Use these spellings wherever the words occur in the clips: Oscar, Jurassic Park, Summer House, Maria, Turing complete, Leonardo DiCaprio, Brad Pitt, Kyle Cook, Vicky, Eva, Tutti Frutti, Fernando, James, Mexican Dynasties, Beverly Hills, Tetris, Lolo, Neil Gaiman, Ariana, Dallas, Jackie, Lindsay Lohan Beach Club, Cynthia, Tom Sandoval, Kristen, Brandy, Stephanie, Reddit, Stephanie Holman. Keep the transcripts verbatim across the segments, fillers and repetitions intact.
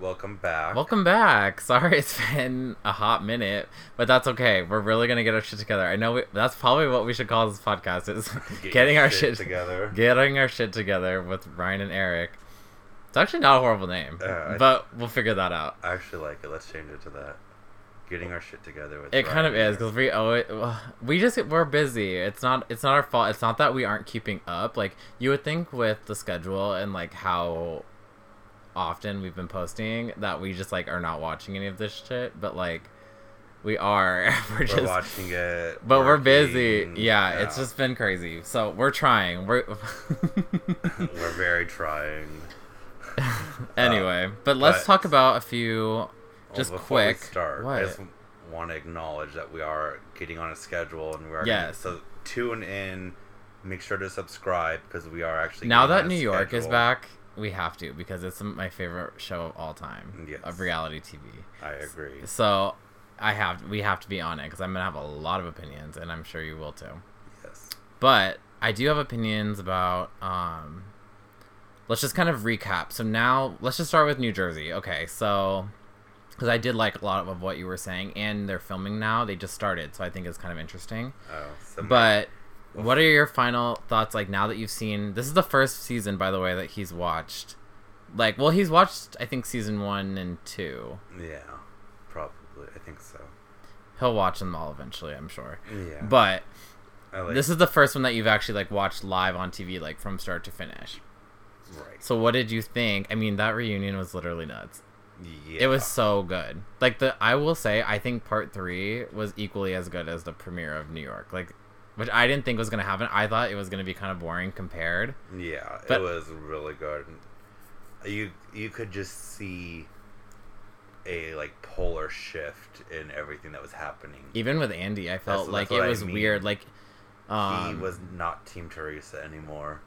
Margaret, welcome back. Welcome back. Sorry it's been a hot minute, but that's okay. We're really going to get our shit together. I know we, that's probably what we should call this podcast is get getting our shit, shit together. Getting our shit together with Ryan and Eric. It's actually not a horrible name, uh, but I, we'll figure that out. I actually like it. Let's change it to that. Getting our shit together with it Ryan kind of is because we always we just we're busy. It's not it's not our fault. It's not that we aren't keeping up. Like you would think with the schedule and like how often we've been posting that we just like are not watching any of this shit, but like we are. We're just we're watching it, but working. We're busy. Yeah, yeah, it's just been crazy. So we're trying. We're we're very trying. Anyway, um, but let's but... talk about a few. Just well, quick. We start, I just want to acknowledge that we are getting on a schedule and we are yes. Getting, so tune in. Make sure to subscribe because we are actually now that New schedule. York is back. We have to because it's my favorite show of all time yes. of reality T V. I agree. So I have we have to be on it because I'm gonna have a lot of opinions and I'm sure you will too. Yes. But I do have opinions about. Um, let's just kind of recap. So now let's just start with New Jersey. Okay, so. Because I did like a lot of what you were saying, and they're filming now. They just started, so I think it's kind of interesting. Oh, so but my, what are your final thoughts, like, now that you've seen... This is the first season, by the way, that he's watched. Like, well, he's watched, I think, season one and two. Yeah, probably. I think so. He'll watch them all eventually, I'm sure. Yeah. But like this is the first one that you've actually, like, watched live on T V, like, from start to finish. Right. So what did you think? I mean, that reunion was literally nuts. Yeah. It was so good. Like the, I will say, I think part three was equally as good as the premiere of New York. Like, which I didn't think was gonna happen. I thought it was gonna be kind of boring compared. Yeah, but it was really good. You you could just see a like polar shift in everything that was happening. Even with Andy, I felt that's, like that's it was I mean. weird. Like um, he was not Team Teresa anymore.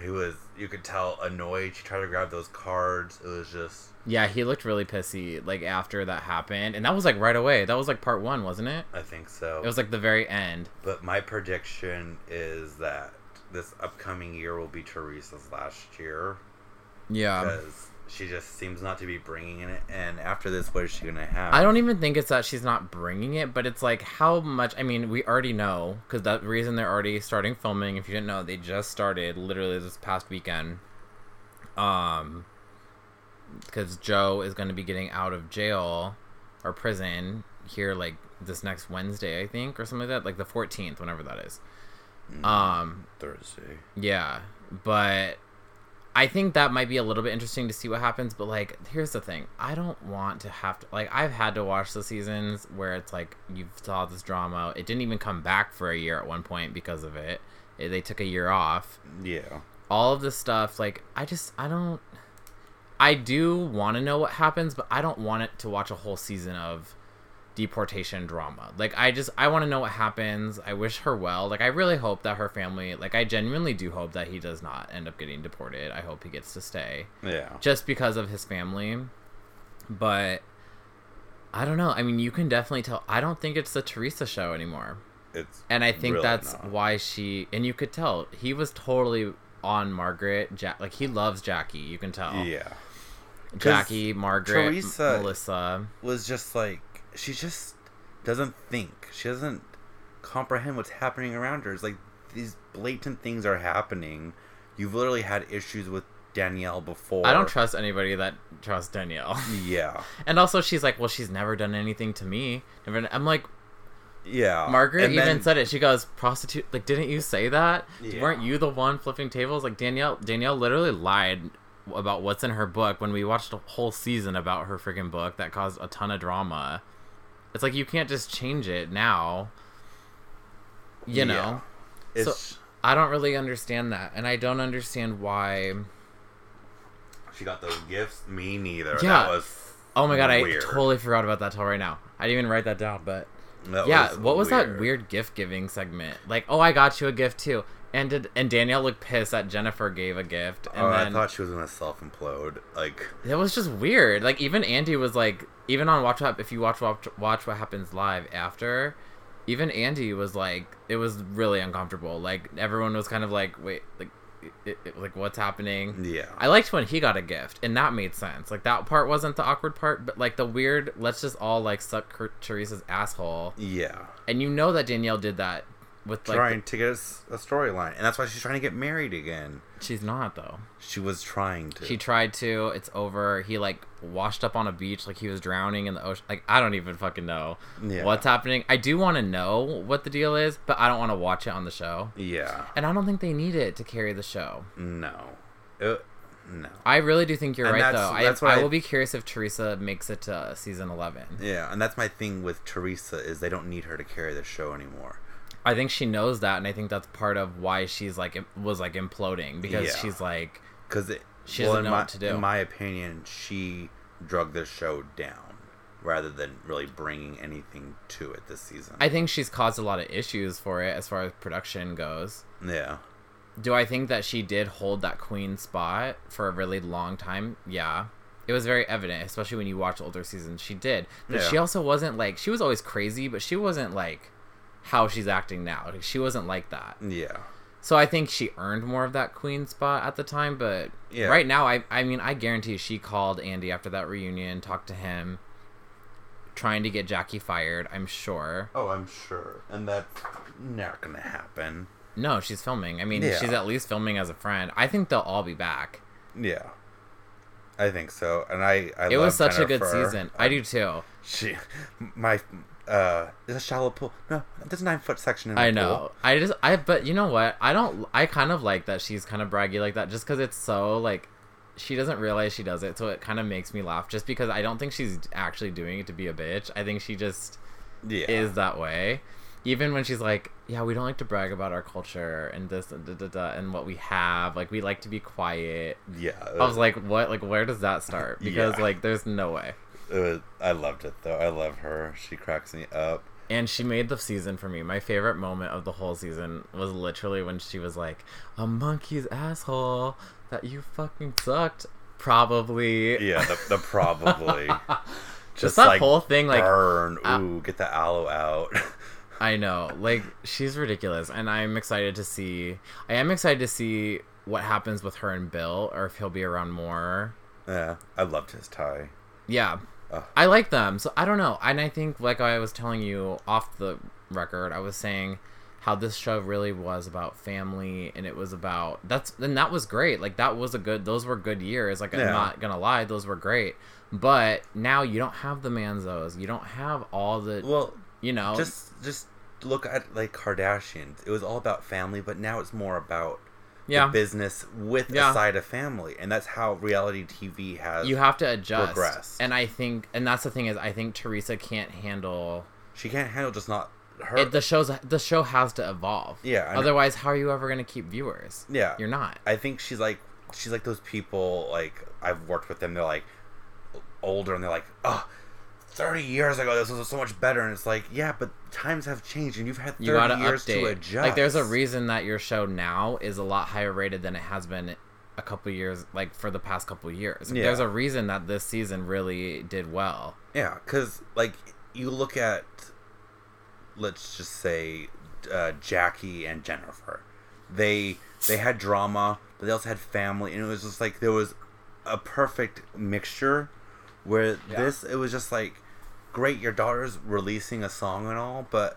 He was, you could tell, annoyed. She tried to grab those cards. It was just... Yeah, he looked really pissy, like, after that happened. And that was, like, right away. That was, like, part one, wasn't it? I think so. It was, like, the very end. But my prediction is that this upcoming year will be Teresa's last year. Yeah. Because she just seems not to be bringing it. And after this, what is she going to have? I don't even think it's that she's not bringing it, but it's, like, how much... I mean, we already know, because the reason they're already starting filming, if you didn't know, they just started literally this past weekend. Um... Because Joe is going to be getting out of jail or prison here, like, this next Wednesday, I think, or something like that. Like, the fourteenth, whenever that is. Um, Thursday. Yeah. But I think that might be a little bit interesting to see what happens. But, like, here's the thing. I don't want to have to... Like, I've had to watch the seasons where it's, like, you saw this drama. It didn't even come back for a year at one point because of it. They took a year off. Yeah. All of this stuff, like, I just... I don't... I do want to know what happens, but I don't want it to watch a whole season of deportation drama. Like, I just, I want to know what happens. I wish her well. Like, I really hope that her family, like, I genuinely do hope that he does not end up getting deported. I hope he gets to stay. Yeah. Just because of his family. But, I don't know. I mean, you can definitely tell. I don't think it's the Teresa show anymore. It's And I think really that's not. why she, and you could tell, he was totally on Margaret. Ja- like, he loves Jackie. You can tell. Yeah. Jackie, Margaret, Teresa M- Melissa was just like, she just doesn't think. She doesn't comprehend what's happening around her. It's like these blatant things are happening. You've literally had issues with Danielle before. I don't trust anybody that trusts Danielle. Yeah. And also she's like, well, she's never done anything to me. Never. I'm like, yeah. Margaret and even then, said it. She goes, prostitute. Like, didn't you say that? Yeah. Weren't you the one flipping tables? Like Danielle, Danielle literally lied about what's in her book when we watched a whole season about her freaking book that caused a ton of drama. It's like you can't just change it now, you know. Yeah. So I don't really understand that, and I don't understand why she got those gifts. Me neither. Yeah. That was oh my god, weird. I totally forgot about that till right now. I didn't even write that down, but that yeah, was what was weird. That weird gift giving segment? Like, oh, I got you a gift too. And did, and Danielle looked pissed that Jennifer gave a gift. And oh, then, I thought she was going to self-implode. Like it was just weird. Like, even Andy was like... Even on Watch Up, if you watch, watch Watch What Happens Live after, even Andy was like... It was really uncomfortable. Like, everyone was kind of like, wait... like it, it, like what's happening. Yeah. I liked when he got a gift and that made sense. Like that part wasn't the awkward part, but like the weird, let's just all like suck Teresa's asshole. Yeah. And you know that Danielle did that with like trying the, to get a, a storyline, and that's why she's trying to get married again. She's not though. She was trying to. She tried to. It's over. He like washed up on a beach like he was drowning in the ocean. Like I don't even fucking know yeah. what's happening. I do want to know what the deal is, but I don't want to watch it on the show. Yeah. And I don't think they need it to carry the show. No. It, no. I really do think you're and right that's, though. That's I, I, I will be curious if Teresa makes it to season eleven. Yeah, and that's my thing with Teresa is they don't need her to carry the show anymore. I think she knows that, and I think that's part of why she's like was like imploding because yeah. she's like because she well, doesn't know my, what to do. In my opinion, she drug the show down rather than really bringing anything to it this season. I think she's caused a lot of issues for it as far as production goes. Yeah. Do I think that she did hold that queen spot for a really long time? Yeah. It was very evident, especially when you watch older seasons. She did, but yeah. she also wasn't like she was always crazy, but she wasn't like. How she's acting now. She wasn't like that. Yeah. So I think she earned more of that queen spot at the time, but yeah. right now, I I mean, I guarantee she called Andy after that reunion, talked to him, trying to get Jackie fired, I'm sure. Oh, I'm sure. And that's not gonna happen. No, she's filming. I mean, yeah. she's at least filming as a friend. I think they'll all be back. Yeah. I think so. And I, I It was such Jennifer. a good season. I, I do too. She... My... Uh, there's a shallow pool. No, there's a nine foot section in the pool. I know. I just, I, but you know what? I don't, I kind of like that she's kind of braggy like that just because it's so, like, she doesn't realize she does it. So it kind of makes me laugh just because I don't think she's actually doing it to be a bitch. I think she just yeah. is that way. Even when she's like, yeah, we don't like to brag about our culture and this and da, da, da, and what we have. Like, we like to be quiet. Yeah. I was like, what? Like, where does that start? Because, yeah. like, there's no way. It was, I loved it though. I love her. She cracks me up. And she made the season for me. My favorite moment of the whole season was literally when she was like, a monkey's asshole that you fucking sucked. Probably. Yeah, the, the probably. Just, Just that like, whole thing like burn. Uh, Ooh, get the aloe out. I know. Like, she's ridiculous. And I'm excited to see. I am excited to see what happens with her and Bill or if he'll be around more. Yeah, I loved his tie. Yeah. Oh. I like them. So I don't know. And I think, like I was telling you off the record, I was saying how this show really was about family and it was about that's and that was great. Like that was a good those were good years. Like yeah. I'm not gonna lie, those were great. But now you don't have the Manzos. You don't have all the well you know just just look at like Kardashians. It was all about family, but now it's more about Yeah. the business with yeah. a side of family, and that's how reality T V has you have to adjust regressed. And I think and that's the thing is I think Teresa can't handle she can't handle just not her it, the show's the show has to evolve yeah otherwise how are you ever going to keep viewers yeah you're not I think she's like she's like those people like I've worked with them they're like older and they're like oh thirty years ago, this was so much better, and it's like, yeah, but times have changed, and you've had thirty you years update. to adjust. Like, there's a reason that your show now is a lot higher rated than it has been a couple years, like, for the past couple years. Yeah. There's a reason that this season really did well. Yeah, because, like, you look at, let's just say, uh, Jackie and Jennifer. They, they had drama, but they also had family, and it was just like, there was a perfect mixture where yeah. this, it was just like, great, your daughter's releasing a song and all, but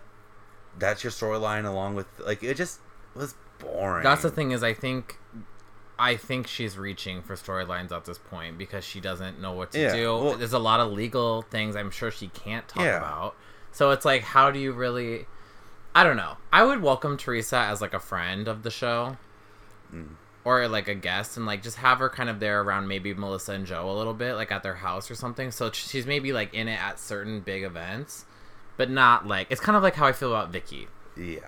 that's your storyline along with like it just was boring. That's the thing is I think I think she's reaching for storylines at this point because she doesn't know what to yeah, do. Well, there's a lot of legal things I'm sure she can't talk yeah. about. So it's like how do you really I don't know. I would welcome Teresa as like a friend of the show. Mm. Or, like, a guest, and, like, just have her kind of there around maybe Melissa and Joe a little bit, like, at their house or something. So she's maybe, like, in it at certain big events, but not, like... It's kind of like how I feel about Vicky. Yeah.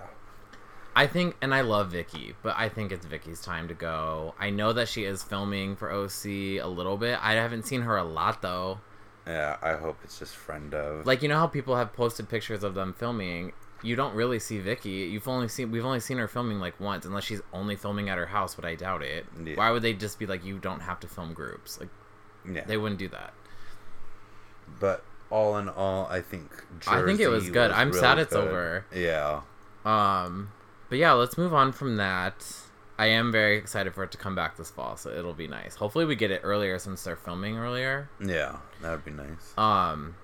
I think... And I love Vicky, but I think it's Vicky's time to go. I know that she is filming for O C a little bit. I haven't seen her a lot, though. Yeah, I hope it's just friend of... Like, you know how people have posted pictures of them filming... You don't really see Vicky. You've only seen we've only seen her filming like once, unless she's only filming at her house, but I doubt it. Yeah. Why would they just be like, you don't have to film groups? Like, yeah. they wouldn't do that. But all in all, I think Jersey I think it was good. Was I'm really sad it's good. over. Yeah. Um. But yeah, let's move on from that. I am very excited for it to come back this fall, so it'll be nice. Hopefully we get it earlier since they're filming earlier. Yeah, that would be nice. Um,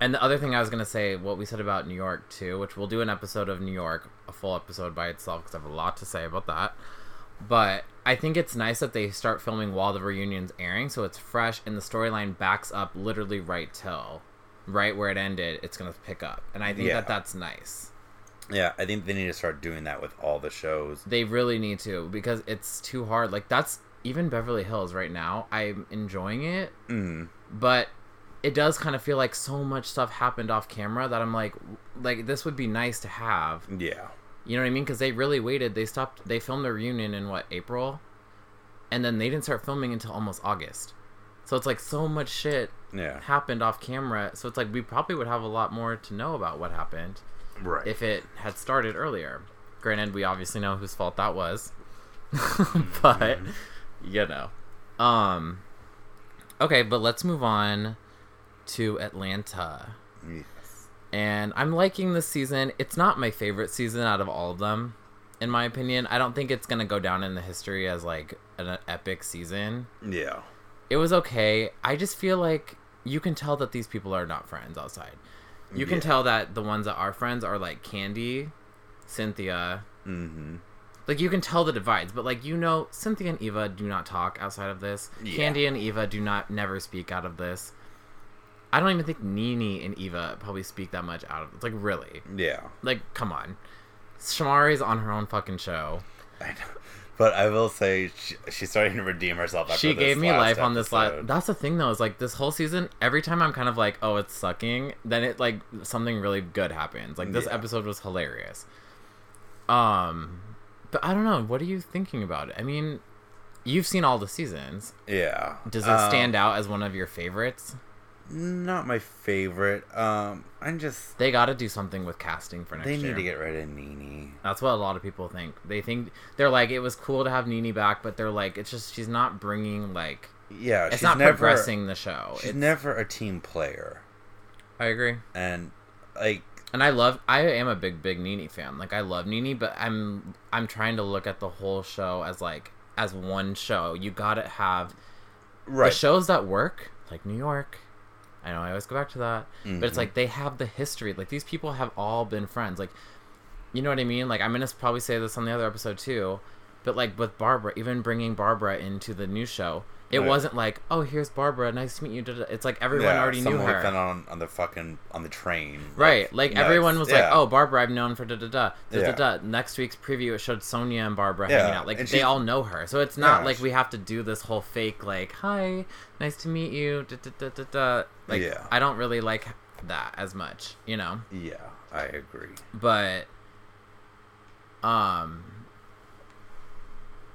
and the other thing I was going to say, what we said about New York, too, which we'll do an episode of New York, a full episode by itself, because I have a lot to say about that. But I think it's nice that they start filming while the reunion's airing, so it's fresh, and the storyline backs up literally right till, right where it ended, it's going to pick up. And I think yeah. that that's nice. Yeah, I think they need to start doing that with all the shows. They really need to, because it's too hard. Like, that's... Even Beverly Hills right now, I'm enjoying it. Mm. But it does kind of feel like so much stuff happened off camera that I'm like, like, this would be nice to have. Yeah. You know what I mean? Because they really waited. They stopped... They filmed their reunion in, what, April? And then they didn't start filming until almost August. So it's like so much shit yeah. happened off camera. So it's like we probably would have a lot more to know about what happened. Right. If it had started earlier. Granted, we obviously know whose fault that was. But, you know. Um, okay, but let's move on to Atlanta. Yes. And I'm liking this season. It's not my favorite season out of all of them, in my opinion. I don't think it's going to go down in the history as, like, an epic season. Yeah. It was okay. I just feel like you can tell that these people are not friends outside. You can yeah. tell that the ones that are friends are, like, Candy, Cynthia. Mm-hmm. Like, you can tell the divides, but, like, you know, Cynthia and Eva do not talk outside of this. Yeah. Candy and Eva do not never speak out of this. I don't even think NeNe and Eva probably speak that much out of it. Like, really. Yeah. Like, come on. Shamari's on her own fucking show. I know. But I will say, she, she's starting to redeem herself after she this She gave me life episode. on this last... That's the thing, though, is, like, this whole season, every time I'm kind of like, oh, it's sucking, then it, like, something really good happens. Like, this yeah. episode was hilarious. Um, but I don't know. What are you thinking about it? I mean, you've seen all the seasons. Yeah. Does it um, stand out as one of your favorites? Not my favorite. Um, I'm just... They gotta do something with casting for next year. They need year. to get rid of NeNe. That's what a lot of people think. They think... They're like, it was cool to have NeNe back, but they're like, it's just... She's not bringing, like... Yeah, it's she's not never, progressing the show. She's it's, never a team player. I agree. And, like... And I love... I am a big, big NeNe fan. Like, I love NeNe, but I'm... I'm trying to look at the whole show as, like... As one show. You gotta have... Right. The shows that work, like New York... I know, I always go back to that. Mm-hmm. But it's like, they have the history. Like, these people have all been friends. Like, you know what I mean? Like, I'm going to probably say this on the other episode, too. But, like, with Barbara, even bringing Barbara into the new show, it right. wasn't like, oh, here's Barbara, nice to meet you. It's like, everyone yeah, already knew her. Yeah, someone on, on the fucking, on the train. Right. Like, like everyone was yeah. like, oh, Barbara, I've known for da-da-da, da-da-da. Yeah. Next week's preview, it showed Sonia and Barbara yeah. hanging out. Like, and they all know her. So it's not yeah, like she... we have to do this whole fake, like, hi, nice to meet you, da-da-da-da-da. Like, yeah. I don't really like that as much, you know? Yeah, I agree. But, um...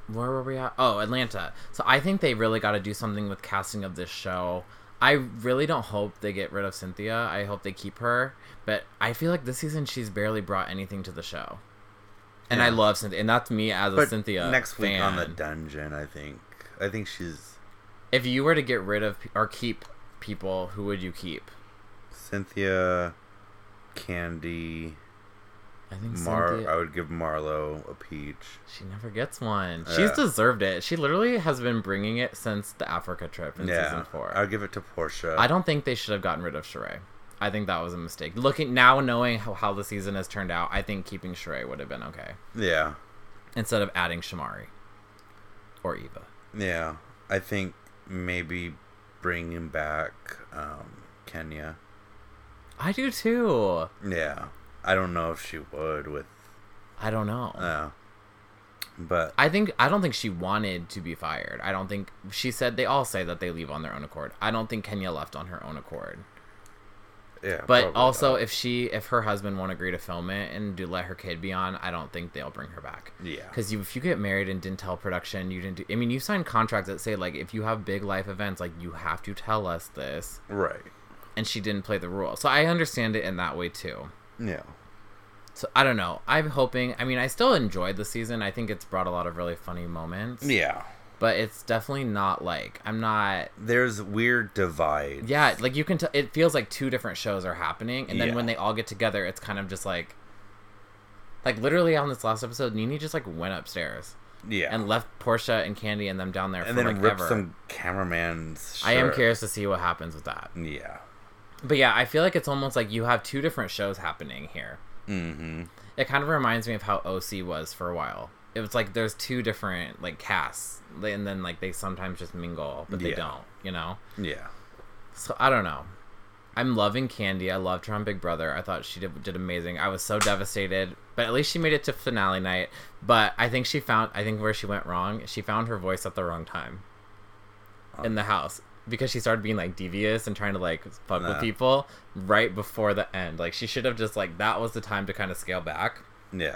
where were we at? Oh, Atlanta. So I think they really got to do something with casting of this show. I really don't hope they get rid of Cynthia. I hope they keep her. But I feel like this season she's barely brought anything to the show. And yeah. I love Cynthia. And that's me as but a Cynthia fan. Next week on The Dungeon, I think. I think she's... If you were to get rid of or keep people, who would you keep? Cynthia, Candy... I think Mar- Cynthia... I would give Marlo a peach. She never gets one. Yeah. She's deserved it. She literally has been bringing it since the Africa trip in yeah. season four. I'll give it to Portia. I don't think they should have gotten rid of Sheree. I think that was a mistake. Looking now, knowing how, how the season has turned out, I think keeping Sheree would have been okay. Yeah. Instead of adding Shamari or Eva. Yeah, I think maybe bringing back um, Kenya. I do too. Yeah. I don't know if she would with... I don't know. Yeah. But... I think... I don't think she wanted to be fired. I don't think... She said... They all say that they leave on their own accord. I don't think Kenya left on her own accord. Yeah. But also, not. if she... If her husband won't agree to film it and do let her kid be on, I don't think they'll bring her back. Yeah. Because you, if you get married and didn't tell production, you didn't do... I mean, you signed contracts that say, like, if you have big life events, like, you have to tell us this. Right. And she didn't play the rule. So I understand it in that way, too. Yeah. So, I don't know. I'm hoping... I mean, I still enjoyed the season. I think it's brought a lot of really funny moments. Yeah. But it's definitely not, like... I'm not... There's weird divides. Yeah, like, you can tell... It feels like two different shows are happening, and then yeah. when they all get together, it's kind of just, like... Like, literally on this last episode, NeNe just, like, went upstairs. Yeah. And left Portia and Candy and them down there and for, like, ever. And then ripped some cameraman's shirt. I am curious to see what happens with that. Yeah. But, yeah, I feel like it's almost like you have two different shows happening here. Mm-hmm. It kind of reminds me of how O C was for a while. It was like there's two different, like, casts. And then, like, they sometimes just mingle, but they yeah. don't, you know? Yeah. So, I don't know. I'm loving Candy. I loved her on Big Brother. I thought she did, did amazing. I was so devastated. But at least she made it to finale night. But I think she found... I think where she went wrong, she found her voice at the wrong time. Oh. In the house. Because she started being, like, devious and trying to, like, fuck nah. with people right before the end. Like, she should have just, like... That was the time to kind of scale back. Yeah.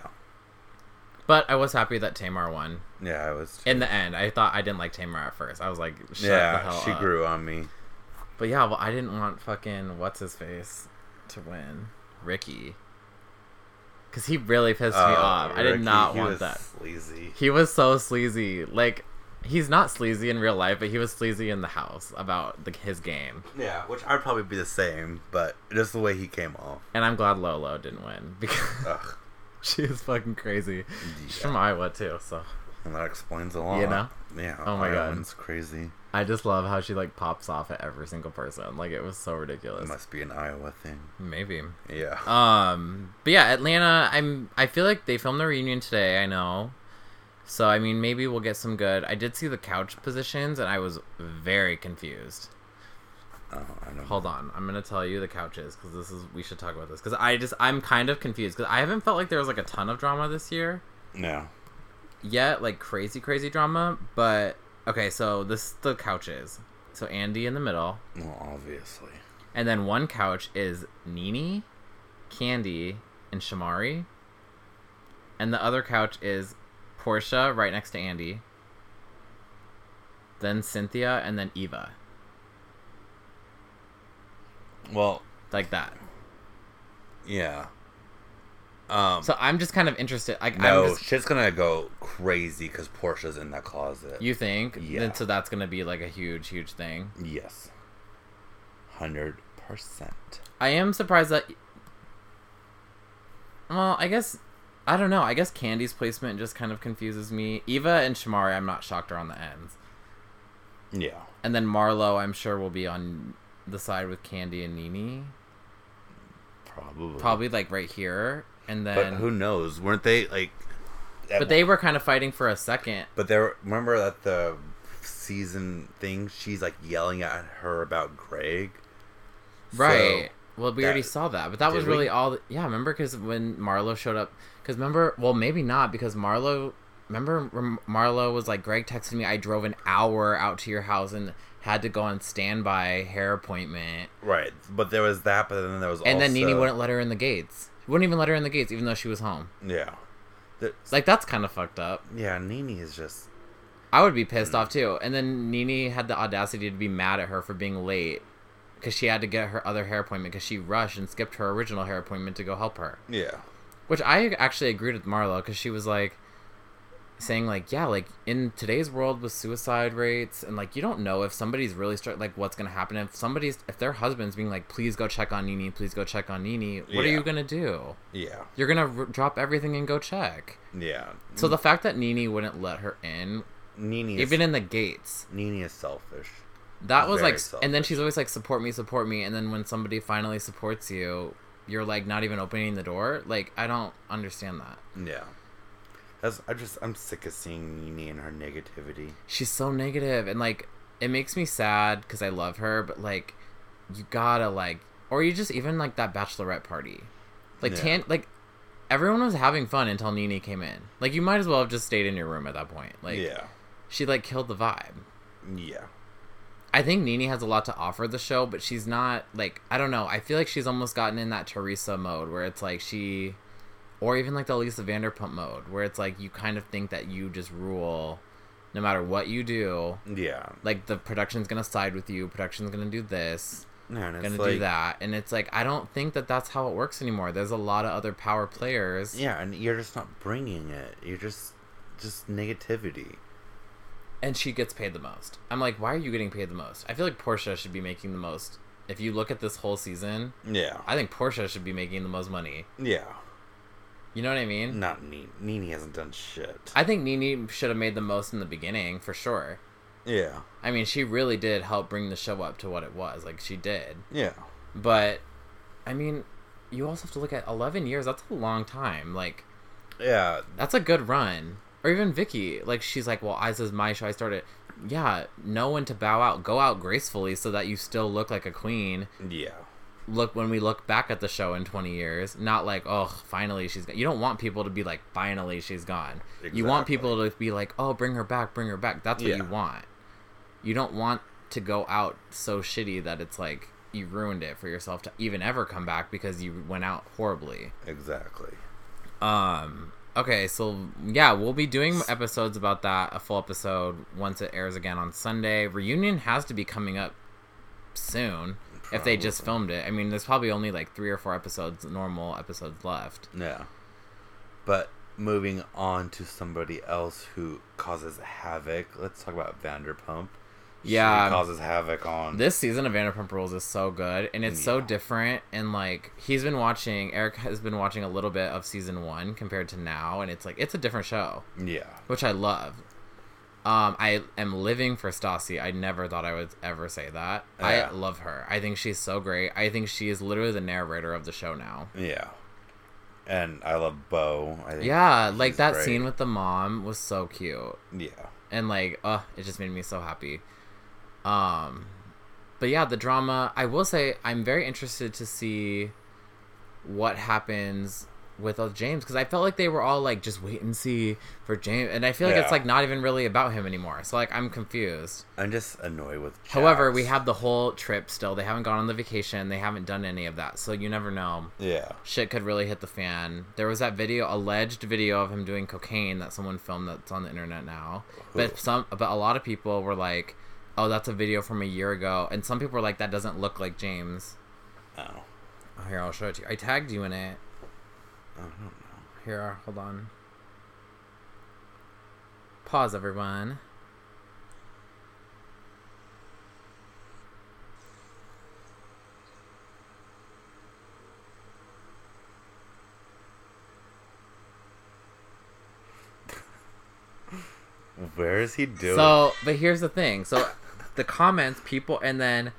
But I was happy that Tamar won. Yeah, I was too. In the end. I thought I didn't like Tamar at first. I was like, shut yeah, the hell up. Yeah, she grew on me. But yeah, well, I didn't want fucking what's-his-face to win. Ricky. Because he really pissed oh, me off. Ricky, I did not want was that. Sleazy. He was so sleazy. Like, he's not sleazy in real life, but he was sleazy in the house about the, his game. Yeah, which I'd probably be the same, but just the way he came off. And I'm glad Lolo didn't win, because Ugh. she is fucking crazy. Yeah. She's from Iowa, too, so... And that explains a lot. You know? Yeah. Oh my god. It's crazy. I just love how she, like, pops off at every single person. Like, it was so ridiculous. It must be an Iowa thing. Maybe. Yeah. Um. But yeah, Atlanta. I'm. I feel like they filmed the reunion today. I know. So I mean, maybe we'll get some good. I did see the couch positions, and I was very confused. Oh, I know. Hold on. I'm gonna tell you the couches because this is. We should talk about this because I just. I'm kind of confused because I haven't felt like there was like a ton of drama this year. No. Yet, like, crazy, crazy drama, but... Okay, so this is the couches. So Andy in the middle. Well, obviously. And then one couch is NeNe, Candy, and Shamari. And the other couch is Portia right next to Andy. Then Cynthia, and then Eva. Well... Like that. Yeah. Um, so I'm just kind of interested. Like, no, I'm just... shit's gonna go crazy because Portia's in that closet. You think? Yeah. And so that's gonna be like a huge, huge thing. Yes. Hundred percent. I am surprised that. Well, I guess, I don't know. I guess Candy's placement just kind of confuses me. Eva and Shamari, I'm not shocked, are on the ends. Yeah. And then Marlo, I'm sure, will be on the side with Candy and NeNe. Probably. Probably like right here. And then, but who knows? Weren't they like? But one, they were kind of fighting for a second. But they were, remember that the season thing, she's like yelling at her about Greg. Right. So well, we that, already saw that, but that was really we? all. The, yeah, remember because when Marlo showed up, because remember, well, maybe not because Marlo. Remember, Marlo was like, Greg texted me. I drove an hour out to your house and had to go on standby hair appointment. Right, but there was that, but then there was and also... then NeNe wouldn't let her in the gates. Wouldn't even let her in the gates, even though she was home. Yeah. There's... Like, that's kind of fucked up. Yeah, NeNe is just... I would be pissed mm. off, too. And then NeNe had the audacity to be mad at her for being late because she had to get her other hair appointment because she rushed and skipped her original hair appointment to go help her. Yeah. Which I actually agreed with Marlo because she was like... saying, like, yeah, like, in today's world with suicide rates, and, like, you don't know if somebody's really, start, like, what's going to happen. If somebody's, if their husband's being like, please go check on NeNe, please go check on NeNe, what yeah. are you going to do? Yeah. You're going to r- drop everything and go check. Yeah. So the fact that NeNe wouldn't let her in, NeNe is, even in the gates. NeNe is selfish. That she's was, like, selfish. And then she's always, like, support me, support me, and then when somebody finally supports you, you're, like, not even opening the door. Like, I don't understand that. Yeah. That's, I just, I'm sick of seeing NeNe and her negativity. She's so negative, and, like, it makes me sad because I love her, but, like, you gotta, like, or you just, even, like, that bachelorette party. Like, yeah. tan, like, everyone was having fun until NeNe came in. Like, you might as well have just stayed in your room at that point. Like, yeah. she, like, killed the vibe. Yeah. I think NeNe has a lot to offer the show, but she's not, like, I don't know. I feel like she's almost gotten in that Teresa mode where it's, like, she... Or even, like, the Lisa Vanderpump mode, where it's, like, you kind of think that you just rule no matter what you do. Yeah. Like, the production's going to side with you. Production's going to do this. Yeah, going to like, do that. And it's, like, I don't think that that's how it works anymore. There's a lot of other power players. Yeah, and you're just not bringing it. You're just, just negativity. And she gets paid the most. I'm like, why are you getting paid the most? I feel like Portia should be making the most. If you look at this whole season. Yeah. I think Portia should be making the most money. Yeah. You know what I mean? Not NeNe. NeNe hasn't done shit. I think NeNe should have made the most in the beginning, for sure. Yeah. I mean, she really did help bring the show up to what it was. Like, she did. Yeah. But, I mean, you also have to look at eleven years. That's a long time. Like, yeah. That's a good run. Or even Vicky. Like, she's like, well, this is my show. I started. Yeah. Know when to bow out. Go out gracefully so that you still look like a queen. Yeah. Look, when we look back at the show in twenty years, not like, oh, finally she's gone. You don't want people to be like, finally she's gone. Exactly. You want people to be like, oh, bring her back, bring her back. That's what yeah. you want. You don't want to go out so shitty that it's like you ruined it for yourself to even ever come back because you went out horribly. Exactly. Um. Okay, so yeah, we'll be doing episodes about that, a full episode, once it airs again on Sunday. Reunion has to be coming up soon. If they just filmed it. I mean, there's probably only like three or four episodes, normal episodes left. Yeah. But moving on to somebody else who causes havoc. Let's talk about Vanderpump. Yeah. She causes havoc on... This season of Vanderpump Rules is so good. And it's yeah. so different. And like, he's been watching... Eric has been watching a little bit of season one compared to now. And it's like, it's a different show. Yeah. Which I love. Um, I am living for Stassi. I never thought I would ever say that. Yeah. I love her. I think she's so great. I think she is literally the narrator of the show now. Yeah. And I love Bo. I think yeah, like that great. Scene with the mom was so cute. Yeah. And like, uh, it just made me so happy. Um, but yeah, the drama, I will say I'm very interested to see what happens with James, because I felt like they were all like, just wait and see for James, and I feel like yeah. it's like not even really about him anymore, so like I'm confused. I'm just annoyed with Jax. However, we have the whole trip still. They haven't gone on the vacation, they haven't done any of that, so you never know. Yeah, shit could really hit the fan. There was that video, alleged video of him doing cocaine that someone filmed that's on the internet now. Ooh. But some but a lot of people were like, oh, that's a video from a year ago, and some people were like, that doesn't look like James. Oh, here, I'll show it to you. I tagged you in it. I don't know. Here, hold on. Pause, everyone. Where is he doing? So, but here's the thing. So, the comments, people, and then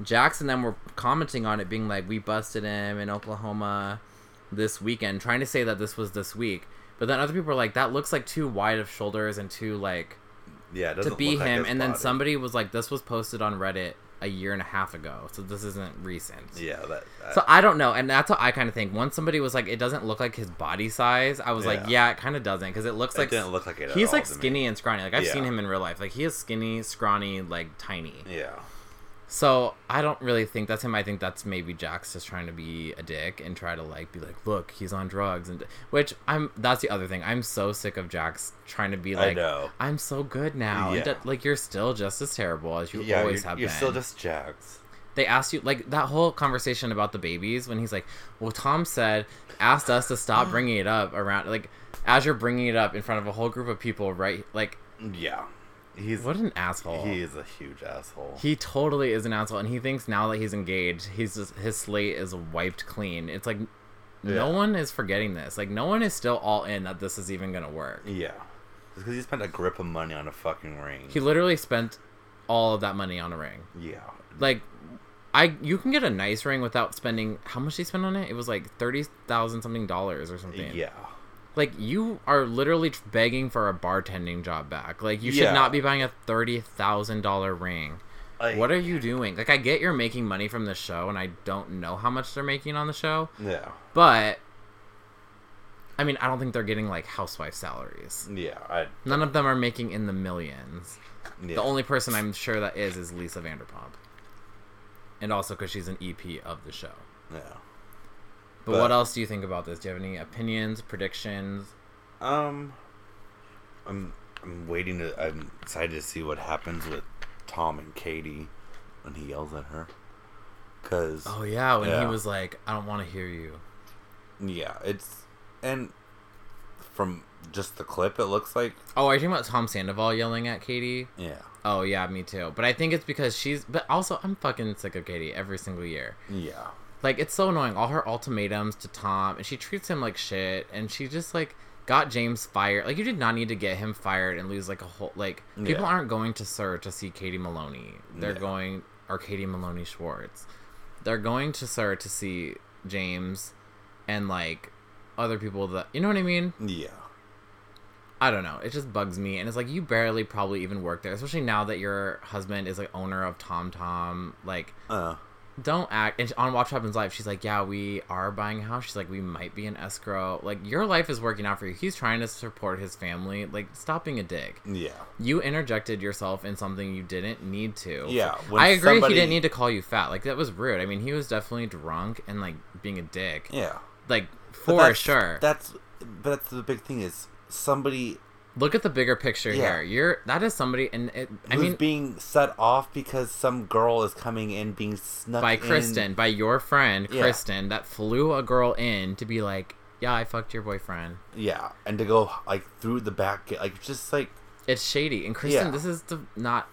Jax and them were commenting on it, being like, we busted him in Oklahoma this weekend, trying to say that this was this week, but then other people were like, that looks like too wide of shoulders and too like yeah it to be him like, and body. Then somebody was like, this was posted on Reddit a year and a half ago, so this isn't recent. Yeah that, that... so I don't know, and that's what I kind of think. Once somebody was like, it doesn't look like his body size, I was yeah. like, yeah, it kind of doesn't, because it looks like it didn't look like it he's like skinny me. And scrawny, like I've yeah. seen him in real life, like he is skinny, scrawny, like tiny. Yeah. So, I don't really think that's him. I think that's maybe Jax just trying to be a dick and try to, like, be like, look, he's on drugs. And Which, I'm. that's the other thing. I'm so sick of Jax trying to be like, I know. I'm so good now. Yeah. And, like, you're still just as terrible as you yeah, always have you're been. You're still just Jax. They asked you, like, that whole conversation about the babies when he's like, well, Tom said, asked us to stop bringing it up around, like, as you're bringing it up in front of a whole group of people, right? Like, yeah. He's what an asshole. He is a huge asshole. He totally is an asshole, and he thinks now that he's engaged, he's just, his slate is wiped clean. It's like, yeah. no one is forgetting this. Like, no one is still all in that this is even gonna work. Yeah, because he spent a grip of money on a fucking ring. He literally spent all of that money on a ring. Yeah, like I, you can get a nice ring without spending how much he spent on it. It was like thirty thousand something dollars or something. Yeah. Like, you are literally begging for a bartending job back. Like, you yeah. should not be buying a thirty thousand dollars ring. I, what are you doing? Like, I get you're making money from the show, and I don't know how much they're making on the show. Yeah. But, I mean, I don't think they're getting, like, housewife salaries. Yeah. I, None of them are making in the millions. Yeah. The only person I'm sure that is is Lisa Vanderpump. And also because she's an E P of the show. Yeah. But, but what else do you think about this? Do you have any opinions, predictions? Um, I'm I'm waiting to. I'm excited to see what happens with Tom and Katie when he yells at her. Cause oh yeah, when yeah. he was like, "I don't want to hear you." Yeah, it's and from just the clip, it looks like. Oh, are you talking about Tom Sandoval yelling at Katie? Yeah. Oh yeah, me too. But I think it's because she's. But also, I'm fucking sick of Katie every single year. Yeah. Like, it's so annoying. All her ultimatums to Tom, and she treats him like shit, and she just, like, got James fired. Like, you did not need to get him fired and lose, like, a whole, like, people yeah. aren't going to Sur to see Katie Maloney. They're yeah. going, or Katie Maloney Schwartz. They're going to Sur to see James and, like, other people that, you know what I mean? Yeah. I don't know. It just bugs me. And it's like, you barely probably even work there, especially now that your husband is, like, owner of Tom Tom. Like, uh. don't act. And on Watch What Happens Live, she's like, yeah, we are buying a house. She's like, we might be in escrow. Like, your life is working out for you. He's trying to support his family. Like, stop being a dick. Yeah. You interjected yourself in something you didn't need to. Yeah. I agree somebody... he didn't need to call you fat. Like, that was rude. I mean, he was definitely drunk and, like, being a dick. Yeah. Like, for that's, sure. That's, but that's the big thing is, somebody... Look at the bigger picture yeah. here. You're that is somebody, and it, I mean, being set off because some girl is coming in, being snuck by in. Kristen, by your friend yeah. Kristen, that flew a girl in to be like, yeah, I fucked your boyfriend. Yeah, and to go like through the back, like just like it's shady. And Kristen, yeah. this is the not,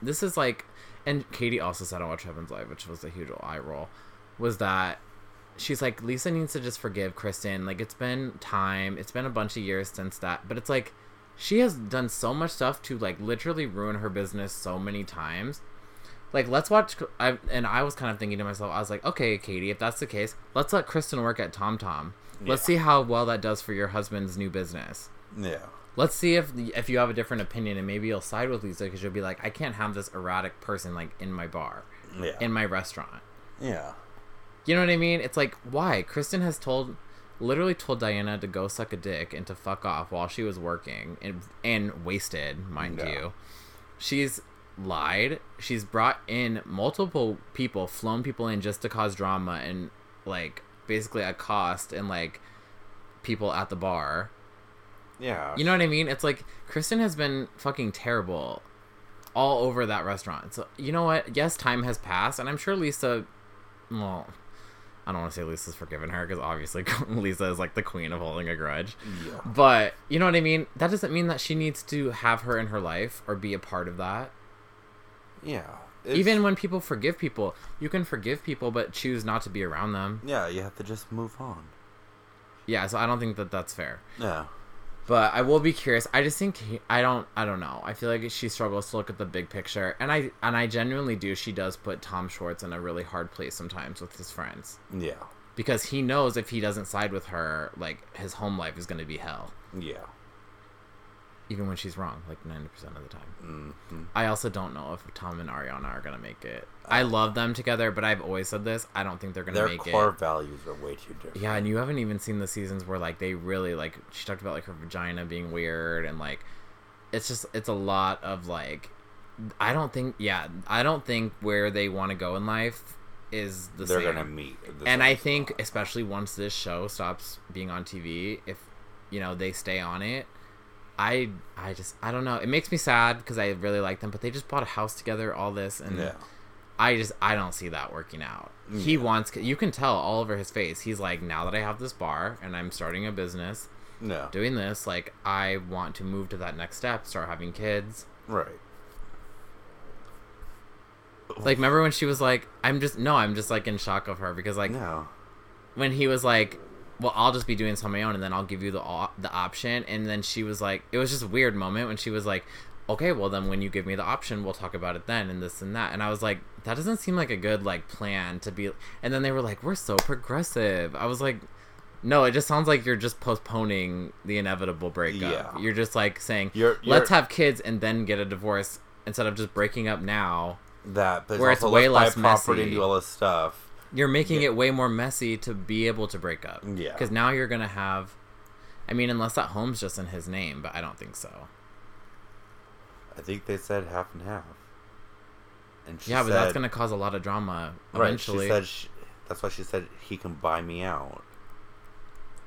this is like, and Katie also said on Watch Heaven's Live, which was a huge eye roll, was that. She's like, Lisa needs to just forgive Kristen. Like, it's been time. It's been a bunch of years since that. But it's like, she has done so much stuff to, like, literally ruin her business so many times. Like, let's watch... I, and I was kind of thinking to myself, I was like, okay, Katie, if that's the case, let's let Kristen work at Tom Tom. Yeah. Let's see how well that does for your husband's new business. Yeah. Let's see if if you have a different opinion, and maybe you'll side with Lisa because you'll be like, I can't have this erratic person, like, in my bar. Yeah. In my restaurant. Yeah. You know what I mean? It's like, why? Kristen has told, literally told Diana to go suck a dick and to fuck off while she was working and and wasted, mind yeah. you. She's lied. She's brought in multiple people, flown people in just to cause drama and, like, basically accost and, like, people at the bar. Yeah. You know what I mean? It's like, Kristen has been fucking terrible all over that restaurant. So, you know what? Yes, time has passed, and I'm sure Lisa, well... I don't want to say Lisa's forgiven her because obviously Lisa is like the queen of holding a grudge. Yeah. But you know what I mean? That doesn't mean that she needs to have her in her life or be a part of that. Yeah. It's... Even when people forgive people, you can forgive people but choose not to be around them. Yeah, you have to just move on. Yeah, so I don't think that that's fair. Yeah. But I will be curious. I just think he, I don't I don't know. I feel like she struggles to look at the big picture, and I and I genuinely do. She does put Tom Schwartz in a really hard place sometimes with his friends. Yeah. Because he knows if he doesn't side with her, like his home life is going to be hell. Yeah. Even when she's wrong, like ninety percent of the time. Mm-hmm. I also don't know if Tom and Ariana are going to make it. I love them together, but I've always said this. I don't think they're going to make it. Their core values are way too different. Yeah, and you haven't even seen the seasons where, like, they really, like, she talked about, like, her vagina being weird and, like, it's just, it's a lot of, like, I don't think, yeah, I don't think where they want to go in life is the they're same. They're going to meet. And I think, spot. especially once this show stops being on T V, if, you know, they stay on it, I I just I don't know. It makes me sad because I really like them, but they just bought a house together, all this, and yeah. I just I don't see that working out. Yeah. He wants, you can tell all over his face. He's like, now that I have this bar and I'm starting a business, no, doing this, like I want to move to that next step, start having kids, right? Like, remember when she was like, I'm just no, I'm just like in shock of her because like no. when he was like, well, I'll just be doing some on my own, and then I'll give you the op- the option. And then she was like, it was just a weird moment when she was like, okay, well, then when you give me the option, we'll talk about it then, and this and that. And I was like, that doesn't seem like a good, like, plan to be. And then they were like, we're so progressive. I was like, no, it just sounds like you're just postponing the inevitable breakup. Yeah. You're just, like, saying, you're, you're... let's have kids and then get a divorce instead of just breaking up now. That, but where it's way less messy. Property and do all this stuff. You're making yeah. it way more messy to be able to break up. Yeah. Because now you're going to have... I mean, unless that home's just in his name, but I don't think so. I think they said half and half. And she yeah, but said, that's going to cause a lot of drama eventually. Right, she said... She, that's why she said, he can buy me out.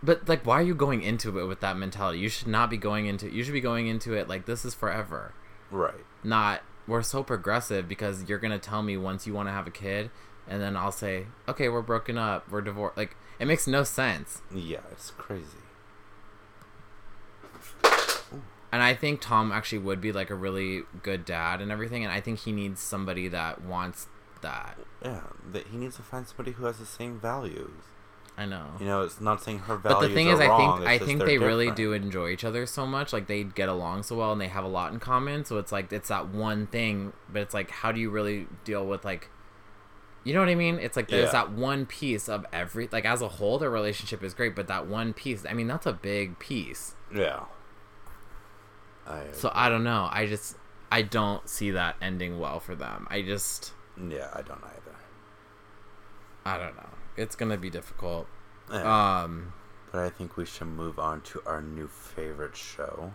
But, like, why are you going into it with that mentality? You should not be going into... You should be going into it like, this is forever. Right. Not, we're so progressive because you're going to tell me once you want to have a kid... And then I'll say, okay, we're broken up. We're divorced. Like, it makes no sense. Yeah, it's crazy. Ooh. And I think Tom actually would be, like, a really good dad and everything. And I think he needs somebody that wants that. Yeah, that he needs to find somebody who has the same values. I know. You know, it's not saying her values are wrong. But the thing is, I think I think they really do enjoy each other so much. Like, they get along so well, and they have a lot in common. So it's like, it's that one thing. But it's like, how do you really deal with, like, you know what I mean? It's like, there's yeah. that one piece of every... Like, as a whole, their relationship is great. But that one piece, I mean, that's a big piece. Yeah. I so, I don't know. I just... I don't see that ending well for them. I just... Yeah, I don't either. I don't know. It's gonna be difficult. Yeah. Um, but I think we should move on to our new favorite show,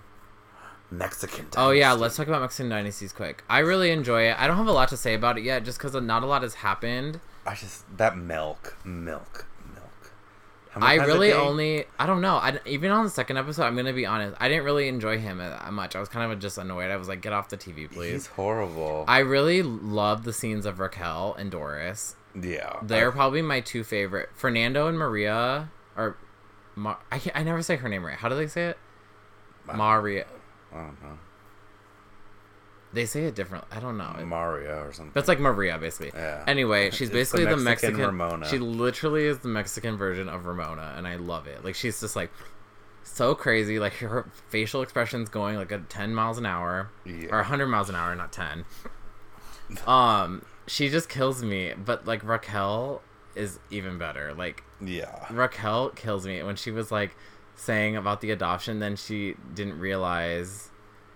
Mexican Dynasties. Oh yeah, let's talk about Mexican Dynasties quick. I really enjoy it. I don't have a lot to say about it yet, just because not a lot has happened. I just that milk, milk, milk. How many I really only. I don't know. I even on the second episode, I'm gonna be honest. I didn't really enjoy him that much. I was kind of just annoyed. I was like, get off the T V, please. He's horrible. I really love the scenes of Raquel and Doris. Yeah. They're I've... probably my two favorite. Fernando and Maria or Ma- I can't, I never say her name right. How do they say it? I, Maria. I don't know. They say it differently. I don't know. Maria or something. That's like Maria basically. Yeah. Anyway, she's basically the Mexican, the Mexican Ramona. She literally is the Mexican version of Ramona and I love it. Like she's just like so crazy, like her facial expressions going like a ten miles an hour yeah. or one hundred miles an hour, not ten. Um She just kills me, but, like, Raquel is even better. Like, yeah, Raquel kills me. When she was, like, saying about the adoption, then she didn't realize.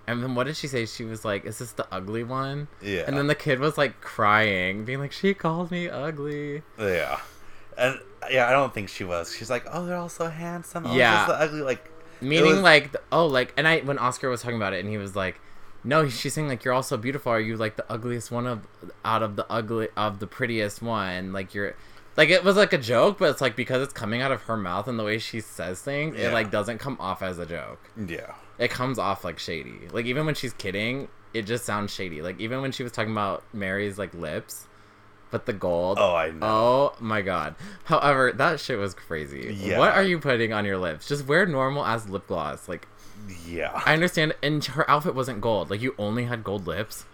And then what did she say? She was like, is this the ugly one? Yeah. And then the kid was, like, crying, being like, she called me ugly. Yeah. And, yeah, I don't think she was. She's like, oh, they're all so handsome. Oh, yeah. This is the ugly, like. Meaning, was... like, the, oh, like, and I, when Oscar was talking about it, and he was like. No, she's saying, like, you're all so beautiful. Are you, like, the ugliest one of out of the ugly of the prettiest one? Like, you're... Like, it was, like, a joke, but it's, like, because it's coming out of her mouth and the way she says things, yeah. it, like, doesn't come off as a joke. Yeah. It comes off, like, shady. Like, even when she's kidding, it just sounds shady. Like, even when she was talking about Mary's, like, lips, but the gold... Oh, I know. Oh, my God. However, that shit was crazy. Yeah. What are you putting on your lips? Just wear normal-ass lip gloss, like... Yeah. I understand. And her outfit wasn't gold. Like, you only had gold lips.